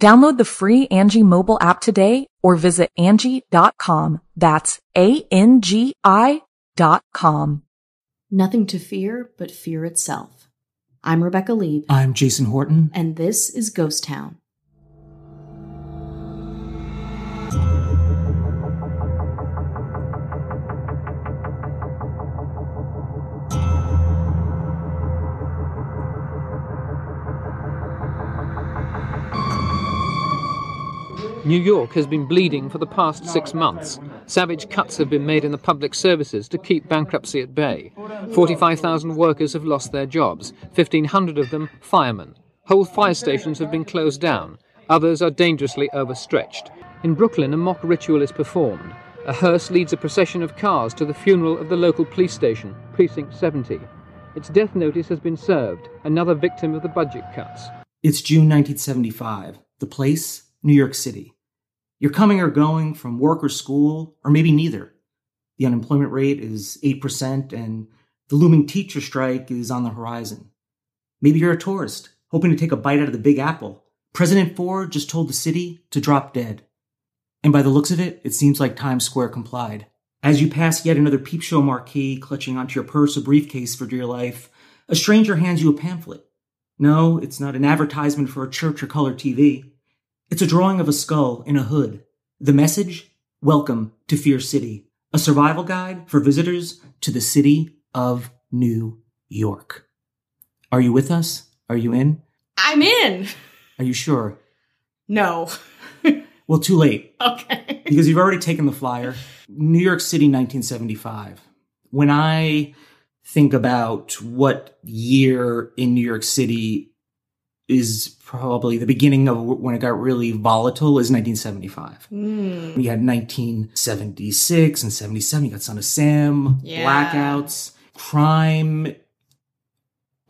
Download the free Angie mobile app today or visit Angie.com. That's ANGI.com. Nothing to fear but fear itself. I'm Rebecca Leib. I'm Jason Horton. And this is Ghost Town. New York has been bleeding for the past 6 months. Savage cuts have been made in the public services to keep bankruptcy at bay. 45,000 workers have lost their jobs, 1,500 of them firemen. Whole fire stations have been closed down. Others are dangerously overstretched. In Brooklyn, a mock ritual is performed. A hearse leads a procession of cars to the funeral of the local police station, Precinct 70. Its death notice has been served, another victim of the budget cuts. It's June 1975. The place, New York City. You're coming or going from work or school, or maybe neither. The unemployment rate is 8%, and the looming teacher strike is on the horizon. Maybe you're a tourist, hoping to take a bite out of the Big Apple. President Ford just told the city to drop dead. And by the looks of it, it seems like Times Square complied. As you pass yet another peep show marquee, clutching onto your purse or briefcase for dear life, a stranger hands you a pamphlet. No, it's not an advertisement for a church or color TV. It's a drawing of a skull in a hood. The message, welcome to Fear City, a survival guide for visitors to the city of New York. Are you with us? Are you in? I'm in. Are you sure? No. Well, too late. Okay. Because you've already taken the flyer. New York City, 1975. When I think about what year in New York City is probably the beginning of when it got really volatile is 1975. We had 1976 and 77. You got Son of Sam, blackouts, crime,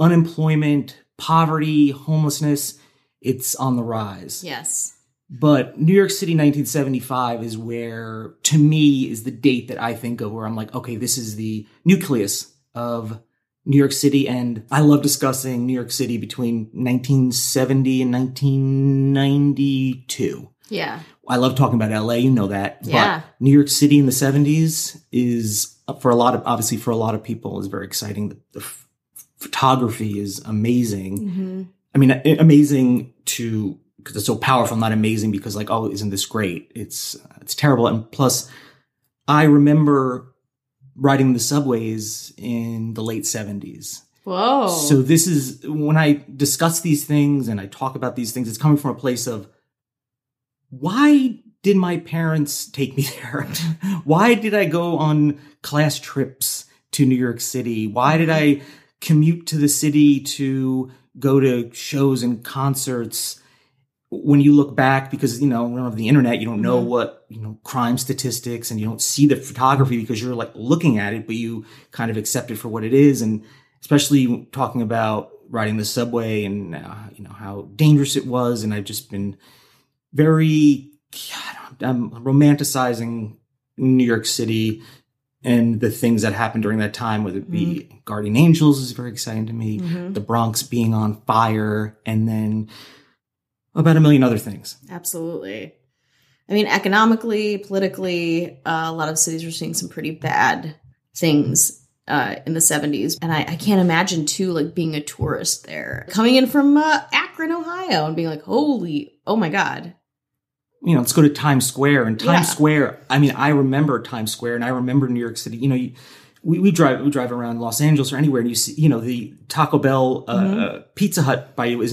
unemployment, poverty, homelessness. It's on the rise. Yes. But New York City 1975 is where, to me, is the date that I think of where I'm like, okay, this is the nucleus of New York City, and I love discussing New York City between 1970 and 1992. Yeah. I love talking about LA, you know that. Yeah. But New York City in the 70s is, for a lot of people, is very exciting. The photography is amazing. Mm-hmm. I mean, amazing because it's so powerful, not amazing because like, oh, isn't this great? It's terrible. And plus, I remember riding the subways in the late 70s. Whoa. So this is, when I discuss these things and I talk about these things, it's coming from a place of, why did my parents take me there? Why did I go on class trips to New York City? Why did I commute to the city to go to shows and concerts? When you look back, because, you know, we don't have the internet, you don't know what, you know, crime statistics, and you don't see the photography because you're like looking at it, but you kind of accept it for what it is. And especially talking about riding the subway and, you know, how dangerous it was. And I've just been I'm romanticizing New York City and the things that happened during that time, whether it be Guardian Angels is very exciting to me, the Bronx being on fire, and then about a million other things. Absolutely. I mean, economically, politically, a lot of cities were seeing some pretty bad things in the 70s. And I can't imagine, too, like being a tourist there, coming in from Akron, Ohio, and being like, oh my God. You know, let's go to Times Square. And Times Square, I mean, I remember Times Square and I remember New York City. You know, we drive around Los Angeles or anywhere, and you see, you know, the Taco Bell Pizza Hut by you has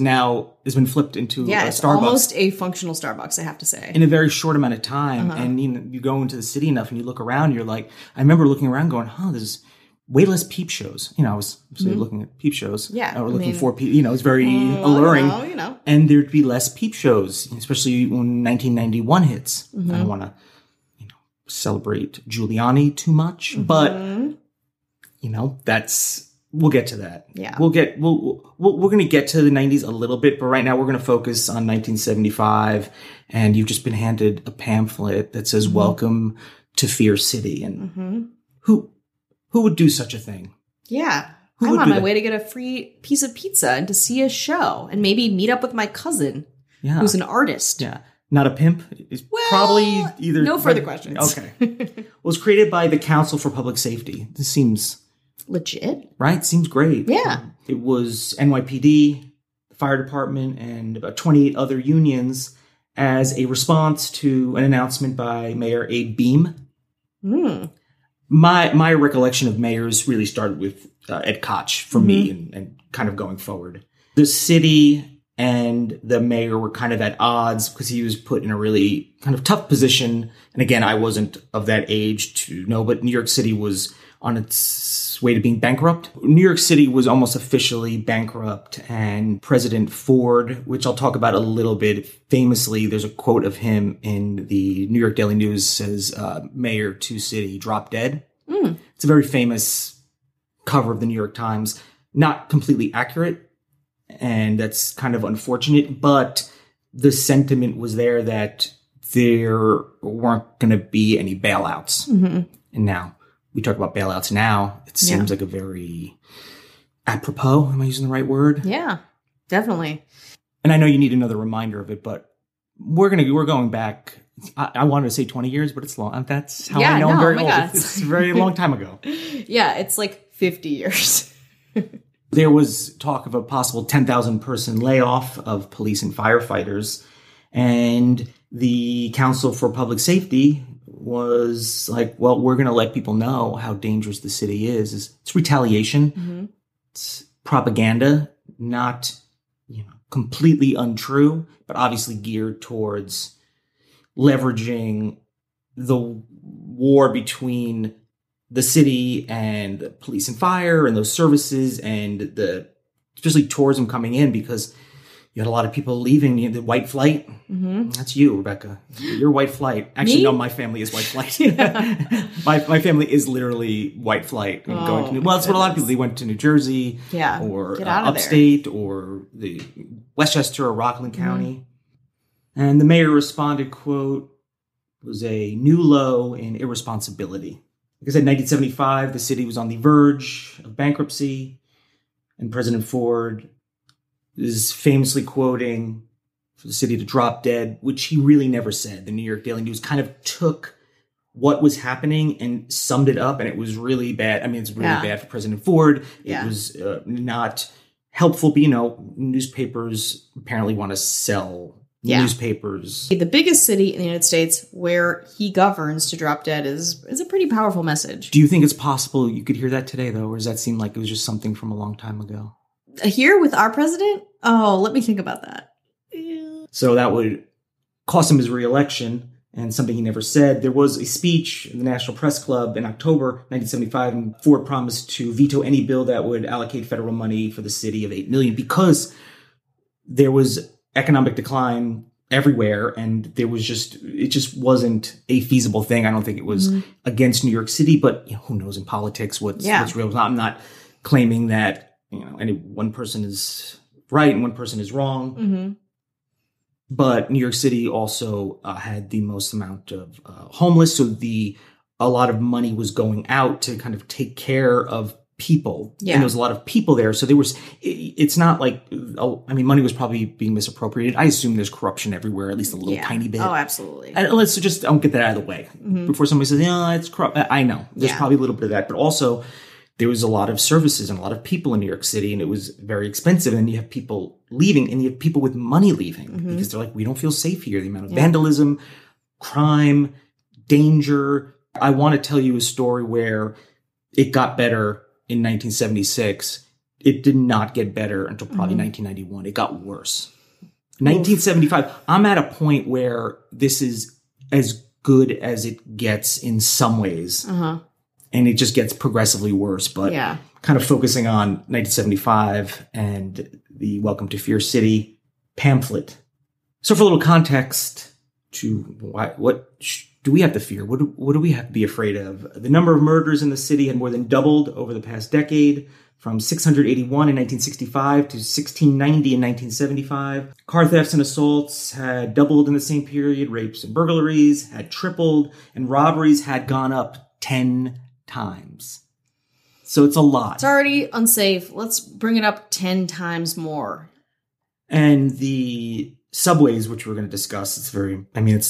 been flipped into a Starbucks. It's almost a functional Starbucks, I have to say. In a very short amount of time, and you know, you go into the city enough, and you look around, and you're like, I remember looking around, going, "Huh, there's way less peep shows." You know, I was looking at peep shows, or looking for peep. You know, it's very alluring, you know. And there'd be less peep shows, especially when 1991 hits. I don't want to celebrate Giuliani too much, but you know, that's, we'll get to that. Yeah, we're going to get to the 90s a little bit, but right now we're going to focus on 1975. And you've just been handed a pamphlet that says "Welcome to Fear City," and who would do such a thing? Yeah, I'm on my way to get a free piece of pizza and to see a show, and maybe meet up with my cousin, who's an artist. Yeah. Not a pimp? It's probably either... No further questions. Okay. Well, it's created by the Council for Public Safety. This seems... legit. Right? Seems great. Yeah. It was NYPD, the fire department, and about 28 other unions as a response to an announcement by Mayor Abe Beame. My recollection of mayors really started with Ed Koch for me and kind of going forward. The city... and the mayor were kind of at odds because he was put in a really kind of tough position. And again, I wasn't of that age to know, but New York City was on its way to being bankrupt. New York City was almost officially bankrupt, and President Ford, which I'll talk about a little bit, famously, there's a quote of him in the New York Daily News, says, "Mayor to city, drop dead." It's a very famous cover of the New York Times. Not completely accurate. And that's kind of unfortunate, but the sentiment was there that there weren't going to be any bailouts. And now we talk about bailouts now. It seems like a very apropos. Am I using the right word? Yeah, definitely. And I know you need another reminder of it, but we're going back. I wanted to say 20 years, but it's long. That's how I know I'm very old. It's a very long time ago. Yeah, it's like 50 years. There was talk of a possible 10,000-person layoff of police and firefighters, and the Council for Public Safety was like, well, we're going to let people know how dangerous the city is. It's retaliation. It's propaganda, not completely untrue, but obviously geared towards leveraging the war between the city and police and fire and those services, and especially tourism coming in, because you had a lot of people leaving. You had the white flight. That's you, Rebecca. You're white flight. Actually, no, my family is white flight. My family is literally white flight. And that's what a lot of people, they went to New Jersey or upstate or the Westchester or Rockland County. And the mayor responded, quote, was a new low in irresponsibility. Like I said, in 1975, the city was on the verge of bankruptcy, and President Ford is famously quoting for the city to drop dead, which he really never said. The New York Daily News kind of took what was happening and summed it up, and it was really bad. I mean, it's really bad for President Ford. It was not helpful, but, newspapers apparently want to sell newspapers. The biggest city in the United States where he governs to drop dead is a pretty powerful message. Do you think it's possible you could hear that today, though? Or does that seem like it was just something from a long time ago? Here with our president? Oh, let me think about that. Yeah. So that would cost him his reelection, and something he never said. There was a speech in the National Press Club in October 1975, and Ford promised to veto any bill that would allocate federal money for the city of $8 million, because there was economic decline everywhere, and it just wasn't a feasible thing. I don't think it was against New York City, but who knows in politics what's real. I'm not claiming that any one person is right and one person is wrong. But New York City also had the most amount of homeless, so a lot of money was going out to kind of take care of people. And there was a lot of people there. So it's not like, money was probably being misappropriated. I assume there's corruption everywhere, at least a little tiny bit. Oh, absolutely. Let's just don't get that out of the way before somebody says, it's corrupt. I know. There's probably a little bit of that. But also there was a lot of services and a lot of people in New York City, and it was very expensive. And you have people leaving, and you have people with money leaving because they're like, we don't feel safe here. The amount of vandalism, crime, danger. I want to tell you a story where It got better in 1976. It did not get better until probably 1991. It got worse. 1975, I'm at a point where this is as good as it gets in some ways. Uh-huh. And it just gets progressively worse. But kind of focusing on 1975 and the Welcome to Fear City pamphlet. So for a little context to what do we have to fear? What do we have to be afraid of? The number of murders in the city had more than doubled over the past decade, from 681 in 1965 to 1690 in 1975. Car thefts and assaults had doubled in the same period. Rapes and burglaries had tripled, and robberies had gone up 10 times. So it's a lot. It's already unsafe. Let's bring it up 10 times more. And the subways, which we're going to discuss, it's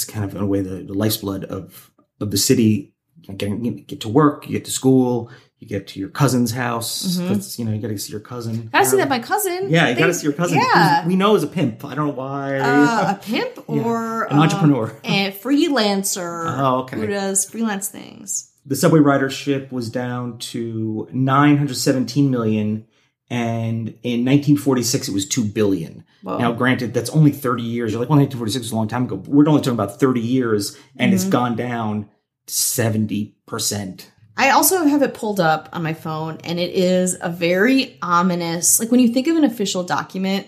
kind of in a way the lifeblood of the city. You get to work, you get to school, you get to your cousin's house. Mm-hmm. That's, you got to see your cousin. Got to see that my cousin. Yeah, you got to see your cousin. Yeah. We know is a pimp. I don't know why. A pimp or an entrepreneur, a freelancer. Oh, okay. Who does freelance things? The subway ridership was down to 917 million. And in 1946, it was 2 billion. Whoa. Now, granted, that's only 30 years. You're like, well, 1946 was a long time ago. But we're only talking about 30 years, and it's gone down 70%. I also have it pulled up on my phone, and it is a very ominous, like when you think of an official document,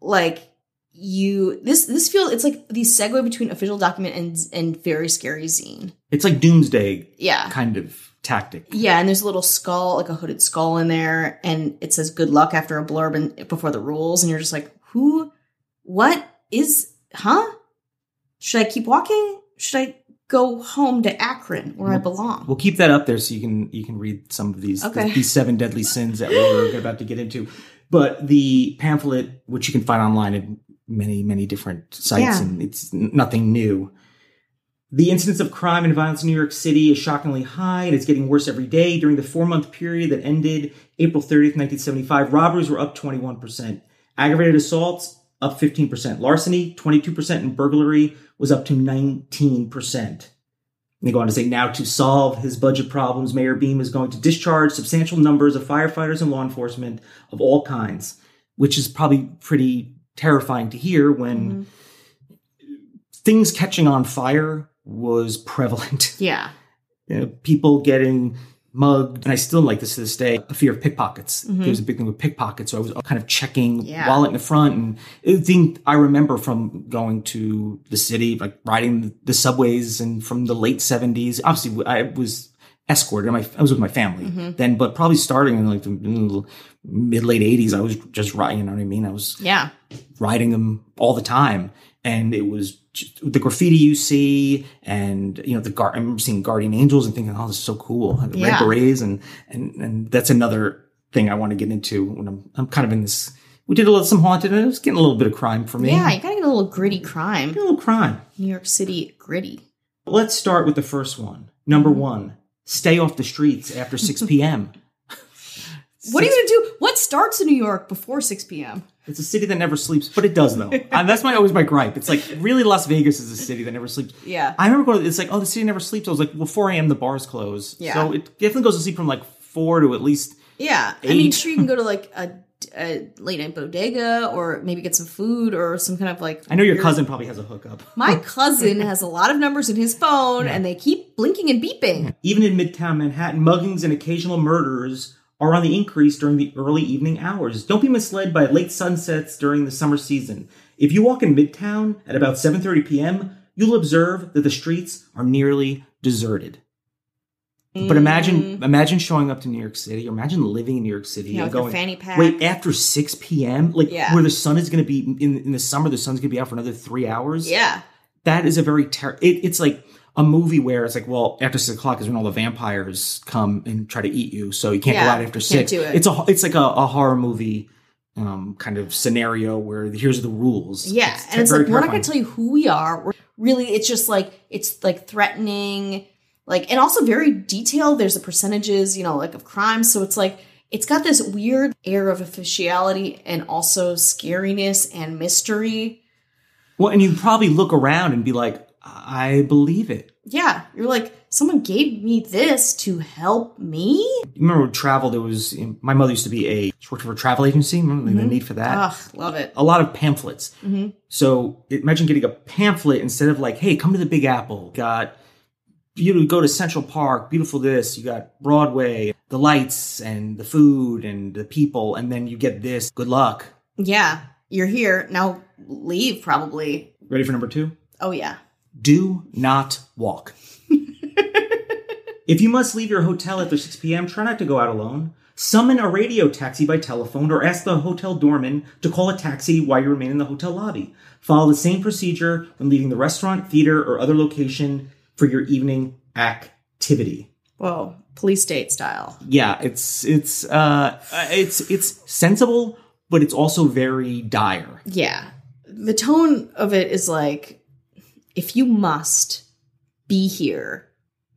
like this feels, it's like the segue between official document and very scary zine. It's like doomsday kind of tactic. Yeah, and there's a little skull, like a hooded skull in there, and it says good luck after a blurb and before the rules, and you're just like, should I keep walking? Should I go home to Akron, where I belong? We'll keep that up there so you can read some of these these seven deadly sins that we're about to get into. But the pamphlet, which you can find online at many, many different sites, and it's nothing new. The incidence of crime and violence in New York City is shockingly high, and it's getting worse every day. During the 4-month period that ended April 30th, 1975, robberies were up 21%. Aggravated assaults, up 15%. Larceny, 22%, and burglary was up to 19%. And they go on to say, now to solve his budget problems, Mayor Beame is going to discharge substantial numbers of firefighters and law enforcement of all kinds, which is probably pretty terrifying to hear when things catching on fire was prevalent. Yeah. People getting mugged, and I still like this to this day, a fear of pickpockets. Mm-hmm. There was a big thing with pickpockets, so I was kind of checking wallet in the front. And the thing I remember from going to the city, like riding the subways, and from the late 70s, obviously I was escorted. I was with my family then, but probably starting in like the mid-late 80s, I was just riding, you know what I mean? I was riding them all the time. And it was the graffiti you see, and I remember seeing Guardian Angels and thinking, "Oh, this is so cool!" The Red Berets, and that's another thing I want to get into when I'm kind of in this. We did some haunted, and it was getting a little bit of crime for me. Yeah, you gotta get a little gritty crime. New York City gritty. Let's start with the first one. Number one: stay off the streets after 6 p.m. What are you gonna do? What starts in New York before 6 p.m.? It's a city that never sleeps, but it does, though. And that's always my gripe. It's like, really, Las Vegas is a city that never sleeps. Yeah. I remember going, it's like, oh, the city never sleeps. I was like, well, 4 a.m., the bars close. Yeah. So it definitely goes to sleep from, like, 4 to at least 8. I mean, sure, you can go to, like, a late-night bodega, or maybe get some food, or some kind of, like... I know your cousin probably has a hookup. My cousin has a lot of numbers in his phone, and they keep blinking and beeping. Even in Midtown Manhattan, muggings and occasional murders are on the increase during the early evening hours. Don't be misled by late sunsets during the summer season. If you walk in Midtown at about 7:30 p.m., you'll observe that the streets are nearly deserted. But imagine showing up to New York City, or imagine living in New York City and going, fanny pack. Wait, after 6 p.m.? Like where the sun is going to be, in the summer, the sun's going to be out for another 3 hours? Yeah. That is a very it's like a movie where it's like, well, after 6 o'clock is when all the vampires come and try to eat you, so you can't go out after 6. Can't do it. It's like a horror movie kind of scenario where here's the rules. Yeah, and it's like, we're not going to tell you who we are. Really, it's just like, it's like threatening, like, and also very detailed. There's the percentages, like of crime. So it's like, it's got this weird air of officiality and also scariness and mystery. Well, and you probably look around and be like, I believe it. Yeah. You're like, someone gave me this to help me. You remember travel, there was, my mother used to be she worked for a travel agency. Remember the need for that? Ugh, love it. A lot of pamphlets. Mm-hmm. So imagine getting a pamphlet instead of like, hey, come to the Big Apple. Got, you know, go to Central Park, beautiful this. You got Broadway, the lights and the food and the people. And then you get this. Good luck. Yeah. You're here. Now leave, probably. Ready for number 2? Oh, yeah. Do not walk. If you must leave your hotel after 6 p.m., try not to go out alone. Summon a radio taxi by telephone or ask the hotel doorman to call a taxi while you remain in the hotel lobby. Follow the same procedure when leaving the restaurant, theater, or other location for your evening activity. Whoa. Police state style. Yeah, it's sensible, but it's also very dire. Yeah. The tone of it is like, if you must be here,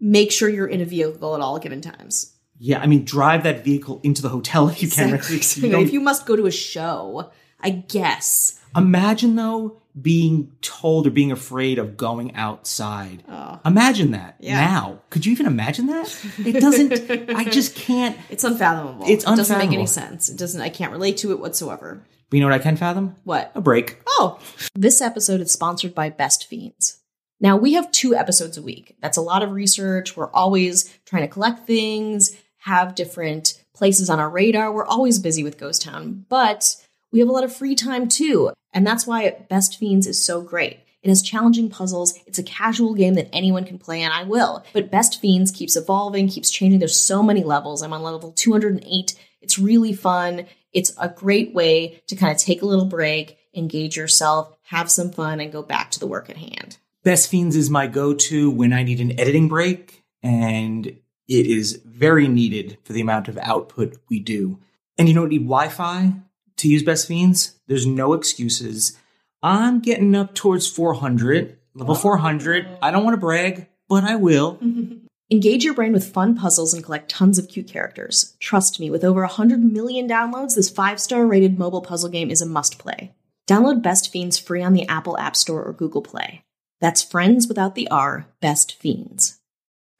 make sure you're in a vehicle at all given times. Yeah, I mean, drive that vehicle into the hotel if you can. Exactly. If you must go to a show, I guess. Imagine, though, being told or being afraid of going outside. Oh. Imagine that now. Could you even imagine that? It doesn't, I just can't. It's unfathomable. It doesn't make any sense. I can't relate to it whatsoever. But you know what I can fathom? What? A break. Oh. This episode is sponsored by Best Fiends. Now, we have 2 episodes a week. That's a lot of research. We're always trying to collect things, have different places on our radar. We're always busy with Ghost Town, but we have a lot of free time too. And that's why Best Fiends is so great. It has challenging puzzles. It's a casual game that anyone can play, and I will. But Best Fiends keeps evolving, keeps changing. There's so many levels. I'm on level 208. It's really fun. It's a great way to kind of take a little break, engage yourself, have some fun, and go back to the work at hand. Best Fiends is my go-to when I need an editing break, and it is very needed for the amount of output we do. And you don't need Wi-Fi to use Best Fiends. There's no excuses. I'm getting up towards 400, level 400. I don't want to brag, but I will. Mm-hmm. Engage your brain with fun puzzles and collect tons of cute characters. Trust me, with over 100 million downloads, this 5-star rated mobile puzzle game is a must-play. Download Best Fiends free on the Apple App Store or Google Play. That's friends without the R, Best Fiends.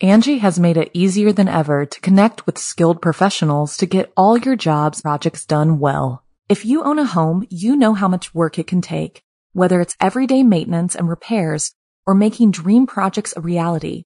Angie has made it easier than ever to connect with skilled professionals to get all your jobs projects done well. If you own a home, you know how much work it can take, whether it's everyday maintenance and repairs or making dream projects a reality.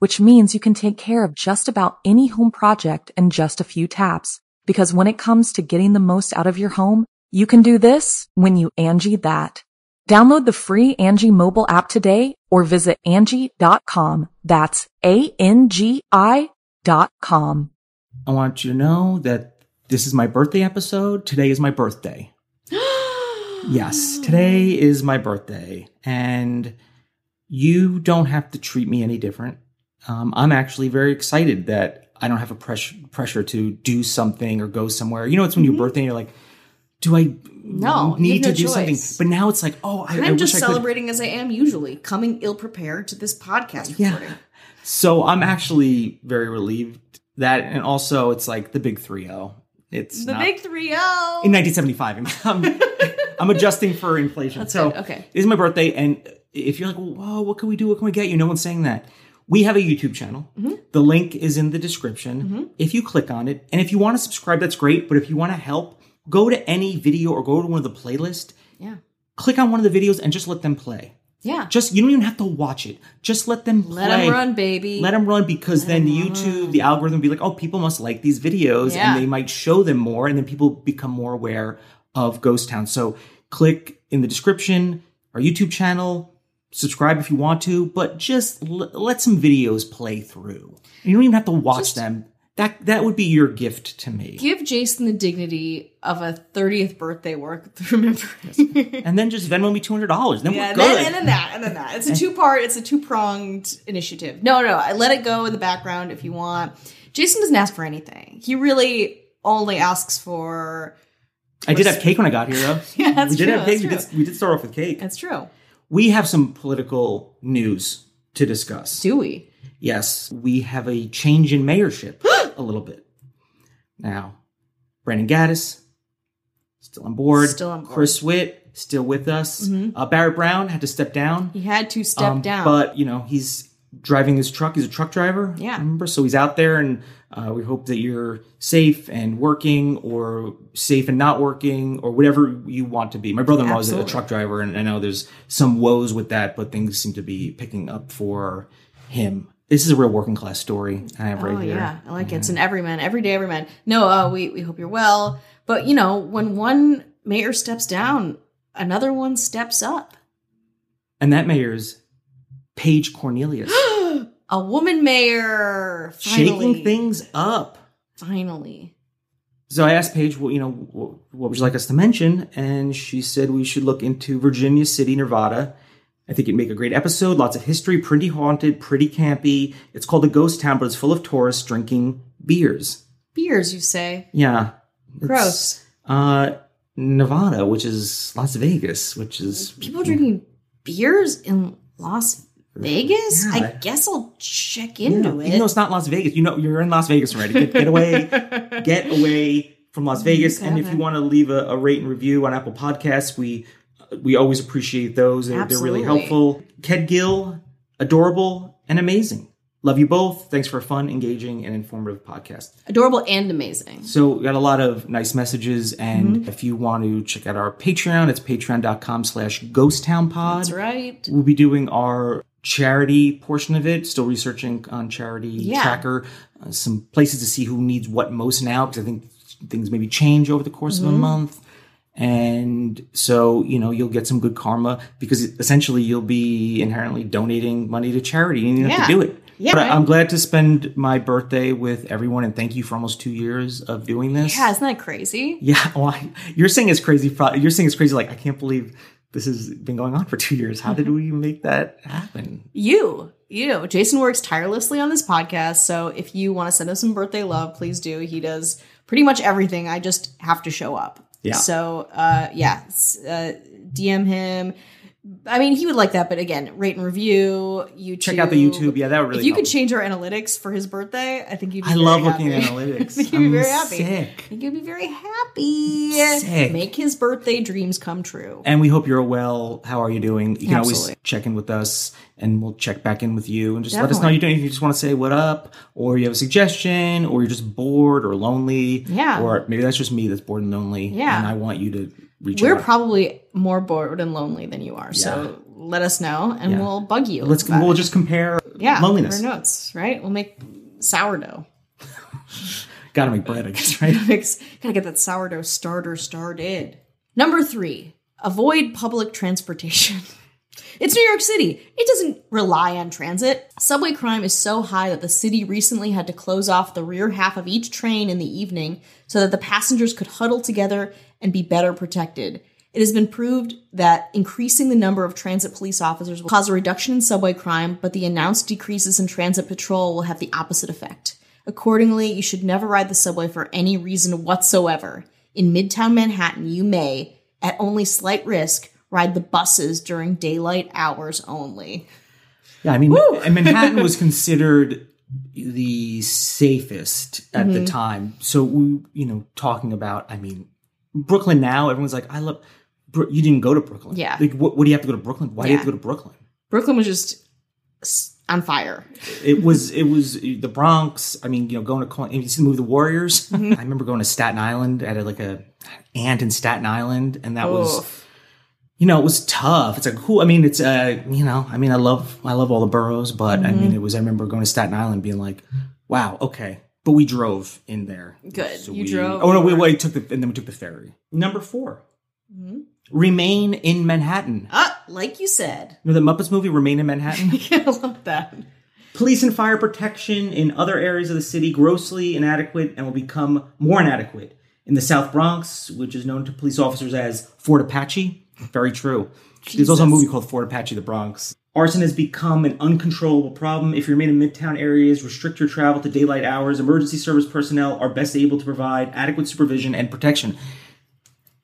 which means you can take care of just about any home project in just a few taps. Because when it comes to getting the most out of your home, you can do this when you Angie that. Download the free Angie mobile app today or visit Angie.com. That's ANGI.com. I want you to know that this is my birthday episode. Today is my birthday. Yes, today is my birthday. And you don't have to treat me any different. I'm actually very excited that I don't have a pressure to do something or go somewhere. You know, it's when your birthday and you're like, do I need to do something? But now it's like, oh, I wish I could. Celebrating as I am usually, coming ill-prepared to this podcast recording. So I'm actually very relieved that, and also it's like the big 3-0. It's the big 3-0. In 1975. I'm adjusting for inflation. That's so good. Okay. It is my birthday, and if you're like, whoa, what can we do? What can we get you? No one's saying that. We have a YouTube channel. Mm-hmm. The link is in the description. Mm-hmm. If you click on it, and if you want to subscribe, that's great. But if you want to help, go to any video or go to one of the playlists. Yeah. Click on one of the videos and just let them play. Yeah. Just, you don't even have to watch it. Just let them play. Let them run, baby. Let them run, because then YouTube, the algorithm will be like, oh, people must like these videos. Yeah. And they might show them more. And then people become more aware of Ghost Town. So click in the description, our YouTube channel. Subscribe if you want to, but just let some videos play through. You don't even have to watch them. That would be your gift to me. Give Jason the dignity of a 30th birthday worth remembering. Yes. And then just Venmo me $200. Then we're good. And then that. It's a two-pronged initiative. No, let it go in the background if you want. Jason doesn't ask for anything. He really only asks for... I did have cake when I got here, though. Yeah, that's true. We did have cake. We did start off with cake. That's true. We have some political news to discuss. Do we? Yes. We have a change in mayorship a little bit. Now, Brandon Gaddis, still on board. Chris Witt, still with us. Mm-hmm. Barrett Brown had to step down. He had to step down. But, you know, he's driving this truck. He's a truck driver. Yeah. Remember? So he's out there, and we hope that you're safe and working, or safe and not working, or whatever you want to be. My brother-in-law is a truck driver, and I know there's some woes with that, but things seem to be picking up for him. This is a real working class story I have right here. Oh, yeah. I like it. It's an everyman. Every day, everyman. No, we hope you're well. But, you know, when one mayor steps down, another one steps up. And that mayor is Paige Cornelius. A woman mayor. Finally. Shaking things up. Finally. So I asked Paige, well, you know, what would you like us to mention? And she said we should look into Virginia City, Nevada. I think it'd make a great episode. Lots of history, pretty haunted, pretty campy. It's called a ghost town, but it's full of tourists drinking beers. Beers, you say? Yeah. Gross. Nevada, which is Las Vegas, which is... People drinking beers in Las Vegas? Yeah. I guess I'll check into it. Even though it's not Las Vegas. You know, you're in Las Vegas already. Get away from Las Vegas. Okay, and if you want to leave a rate and review on Apple Podcasts, we always appreciate those. They're really helpful. Ked Gill, adorable and amazing. Love you both. Thanks for a fun, engaging, and informative podcast. Adorable and amazing. So we got a lot of nice messages. And if you want to check out our Patreon, it's patreon.com/ghosttownpod. That's right. We'll be doing our charity portion of it. Still researching on charity tracker. Some places to see who needs what most now, because I think things maybe change over the course of a month. And so, you know, you'll get some good karma, because essentially you'll be inherently donating money to charity and you have to do it. Yeah, but I'm glad to spend my birthday with everyone, and thank you for almost 2 years of doing this. Yeah, isn't that crazy? Yeah. Well, you're saying it's crazy. You're saying it's crazy. Like, I can't believe this has been going on for 2 years. How did we make that happen? You. Jason works tirelessly on this podcast. So if you want to send us some birthday love, please do. He does pretty much everything. I just have to show up. Yeah. So, DM him. I mean, he would like that, but again, rate and review. Check out the YouTube. Yeah, that would really help. If you could change our analytics for his birthday, I think you'd be very happy. I love looking at analytics. I think you'd be very happy. Sick. I think you'd be very happy. Sick. Make his birthday dreams come true. And we hope you're well. How are you doing? You can always check in with us, and we'll check back in with you, and just let us know how you're doing. If you just want to say what up, or you have a suggestion, or you're just bored or lonely. Yeah. Or maybe that's just me that's bored and lonely. Yeah. And I want you to reach out. We're probably more bored and lonely than you are. Yeah. So let us know, and we'll bug you. We'll just compare loneliness. Compare notes, right? We'll make sourdough. Gotta make bread, I guess, right? Gotta get that sourdough starter started. Number 3, avoid public transportation. It's New York City. It doesn't rely on transit. Subway crime is so high that the city recently had to close off the rear half of each train in the evening so that the passengers could huddle together and be better protected. It has been proved that increasing the number of transit police officers will cause a reduction in subway crime, but the announced decreases in transit patrol will have the opposite effect. Accordingly, you should never ride the subway for any reason whatsoever. In Midtown Manhattan, you may, at only slight risk, ride the buses during daylight hours only. Yeah, I mean, Manhattan was considered the safest at the time. So, talking about, I mean, Brooklyn now, everyone's like, you didn't go to Brooklyn. Yeah. Like, what do you have to go to Brooklyn? Why do you have to go to Brooklyn? Brooklyn was just on fire. It was the Bronx. I mean, you see the movie The Warriors? Mm-hmm. I remember going to Staten Island. I had like an aunt in Staten Island, and that was... it was tough. It's like, cool. I mean, it's, I love all the boroughs, but I remember going to Staten Island being like, wow, okay. But we drove in there. Good. So drove. Oh, no, we took and then we took the ferry. Number 4. Mm-hmm. Remain in Manhattan. Like you said. You know the Muppets movie, Remain in Manhattan? Yeah, I love that. Police and fire protection in other areas of the city grossly inadequate and will become more inadequate. In the South Bronx, which is known to police officers as Fort Apache. Very true. Jesus. There's also a movie called Fort Apache, The Bronx. Arson has become an uncontrollable problem. If you remain in midtown areas, restrict your travel to daylight hours. Emergency service personnel are best able to provide adequate supervision and protection.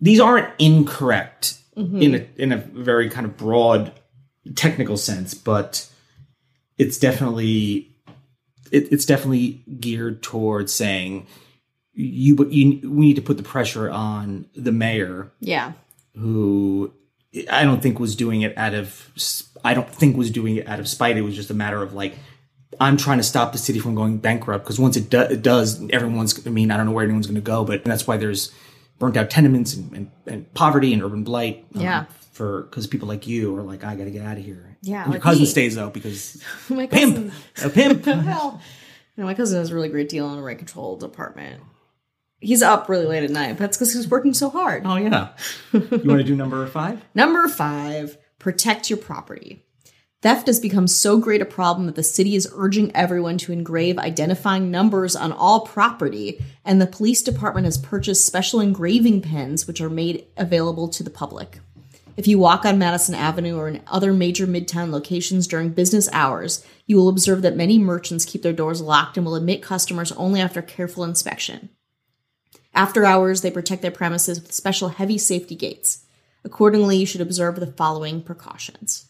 These aren't incorrect in a very kind of broad technical sense, but it's definitely geared towards saying we need to put the pressure on the mayor. Yeah. Who I don't think was doing it out of spite. It was just a matter of like, I'm trying to stop the city from going bankrupt, because once it does, I don't know where anyone's going to go, but that's why there's burnt out tenements and poverty and urban blight. Because people like you are like, I got to get out of here. Yeah, and like your cousin stays though because a pimp. Well, no, my cousin has a really great deal on a rent control department. He's up really late at night, but that's because he's working so hard. Oh, yeah. You want to do number 5? Number 5, protect your property. Theft has become so great a problem that the city is urging everyone to engrave identifying numbers on all property, and the police department has purchased special engraving pens, which are made available to the public. If you walk on Madison Avenue or in other major Midtown locations during business hours, you will observe that many merchants keep their doors locked and will admit customers only after careful inspection. After hours, they protect their premises with special heavy safety gates. Accordingly, you should observe the following precautions.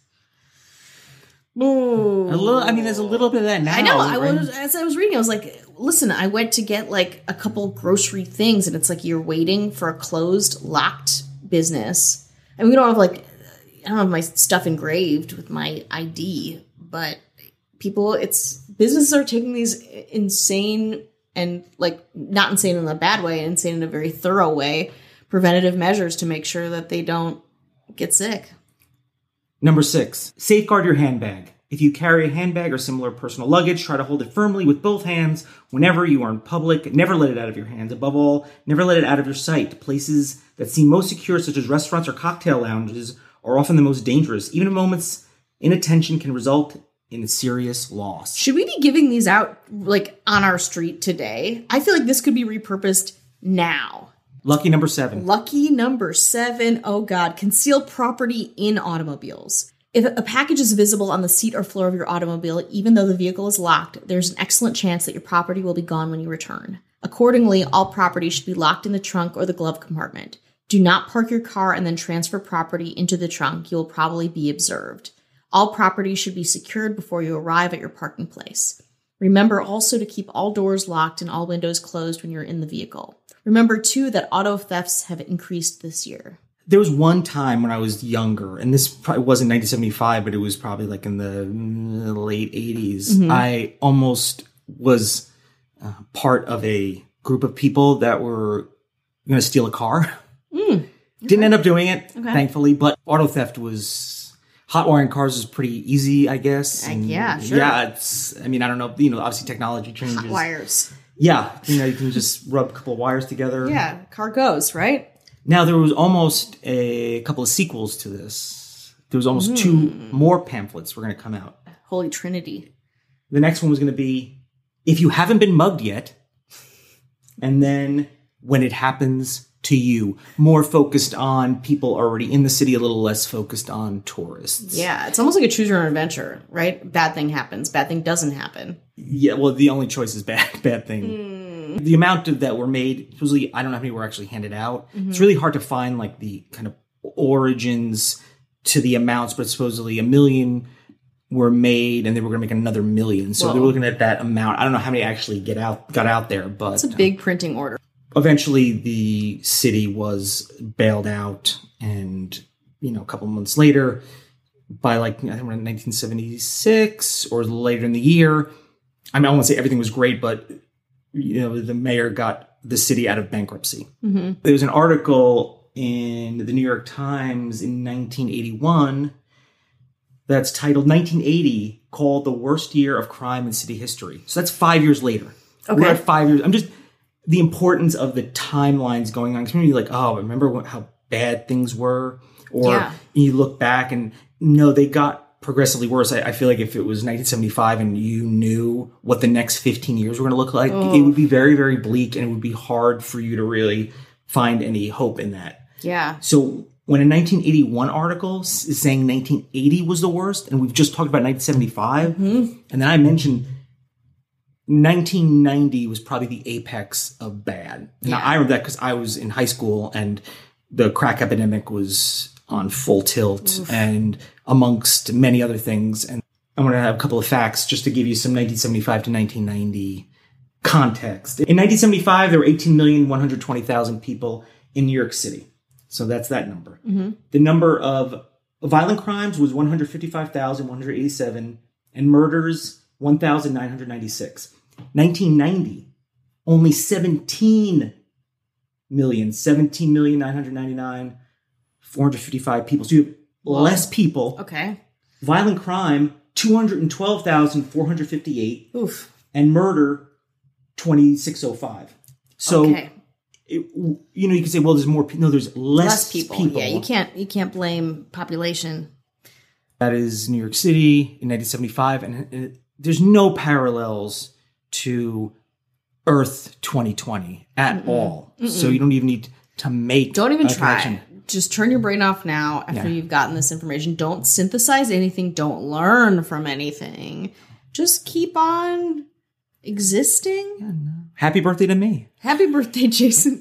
Ooh. There's a little bit of that now. I know. Right? As I was reading, I was like, listen, I went to get like a couple grocery things, and it's like you're waiting for a closed, locked business. I mean, I don't have my stuff engraved with my ID, but businesses are taking these insane and like not insane in a bad way, insane in a very thorough way, preventative measures to make sure that they don't get sick. Number 6, safeguard your handbag. If you carry a handbag or similar personal luggage, try to hold it firmly with both hands whenever you are in public. Never let it out of your hands. Above all, never let it out of your sight. Places that seem most secure, such as restaurants or cocktail lounges, are often the most dangerous. Even moments inattention can result in a serious loss. Should we be giving these out like on our street today? I feel like this could be repurposed now. Lucky number 7. Oh God. Conceal property in automobiles. If a package is visible on the seat or floor of your automobile, even though the vehicle is locked, there's an excellent chance that your property will be gone when you return. Accordingly, all property should be locked in the trunk or the glove compartment. Do not park your car and then transfer property into the trunk. You will probably be observed. All property should be secured before you arrive at your parking place. Remember also to keep all doors locked and all windows closed when you're in the vehicle. Remember, too, that auto thefts have increased this year. There was one time when I was younger, and this probably wasn't 1975, but it was probably like in the late 80s. Mm-hmm. I almost was part of a group of people that were going to steal a car. Okay. Didn't end up doing it, thankfully, but auto theft was... Hot wiring cars is pretty easy, I guess. And yeah, sure. Yeah, I don't know. Obviously technology changes. Hot wires. Yeah. You can just rub a couple of wires together. Yeah, car goes, right? Now, there was almost a couple of sequels to this. There was almost 2 more pamphlets were going to come out. Holy Trinity. The next one was going to be, if you haven't been mugged yet, and then when it happens... to you, more focused on people already in the city, a little less focused on tourists. Yeah, it's almost like a choose your own adventure, right? Bad thing happens, bad thing doesn't happen. Yeah, well, the only choice is bad thing. The amount of that were made, supposedly, I don't know how many were actually handed out. Mm-hmm. It's really hard to find like the kind of origins to the amounts, but supposedly 1 million were made, and they were going to make another 1 million. So they were looking at that amount. I don't know how many actually got out there, but it's a big printing order. Eventually, the city was bailed out, and, a couple months later, by like, I think we're in 1976 or later in the year, I won't say everything was great, but, the mayor got the city out of bankruptcy. Mm-hmm. There was an article in the New York Times in 1981 that's titled, 1980, called the worst year of crime in city history. So that's 5 years later. Okay. We're at 5 years. I'm just... The importance of the timelines going on. Because you're like, oh, remember how bad things were? Or you look back and, no, they got progressively worse. I feel like if it was 1975 and you knew what the next 15 years were going to look like, it would be very, very bleak, and it would be hard for you to really find any hope in that. Yeah. So When a 1981 article is saying 1980 was the worst, and we've just talked about 1975, mm-hmm. and then I mentioned 1990 was probably the apex of bad. Now, I remember that because I was in high school, and the crack epidemic was on full tilt, oof. And amongst many other things. And I want to have a couple of facts just to give you some 1975 to 1990 context. In 1975, there were 18,120,000 people in New York City. So that's that number. Mm-hmm. The number of violent crimes was 155,187 and murders 1,996. 1990, only 17,999, 455 people. So you have less people. Okay. Violent crime, 212,458. Oof. And murder, 2,605. So... okay. It, you know, you can say, well, there's more. No, there's less people. Yeah, you can't blame population. That is New York City in 1975, and there's no parallels to Earth 2020 at mm-mm. all. Mm-mm. So you don't even need to make. Don't even try. Connection. Just turn your brain off now. After you've gotten this information, don't synthesize anything. Don't learn from anything. Just keep on existing. Yeah, no. Happy birthday to me. Happy birthday, Jason.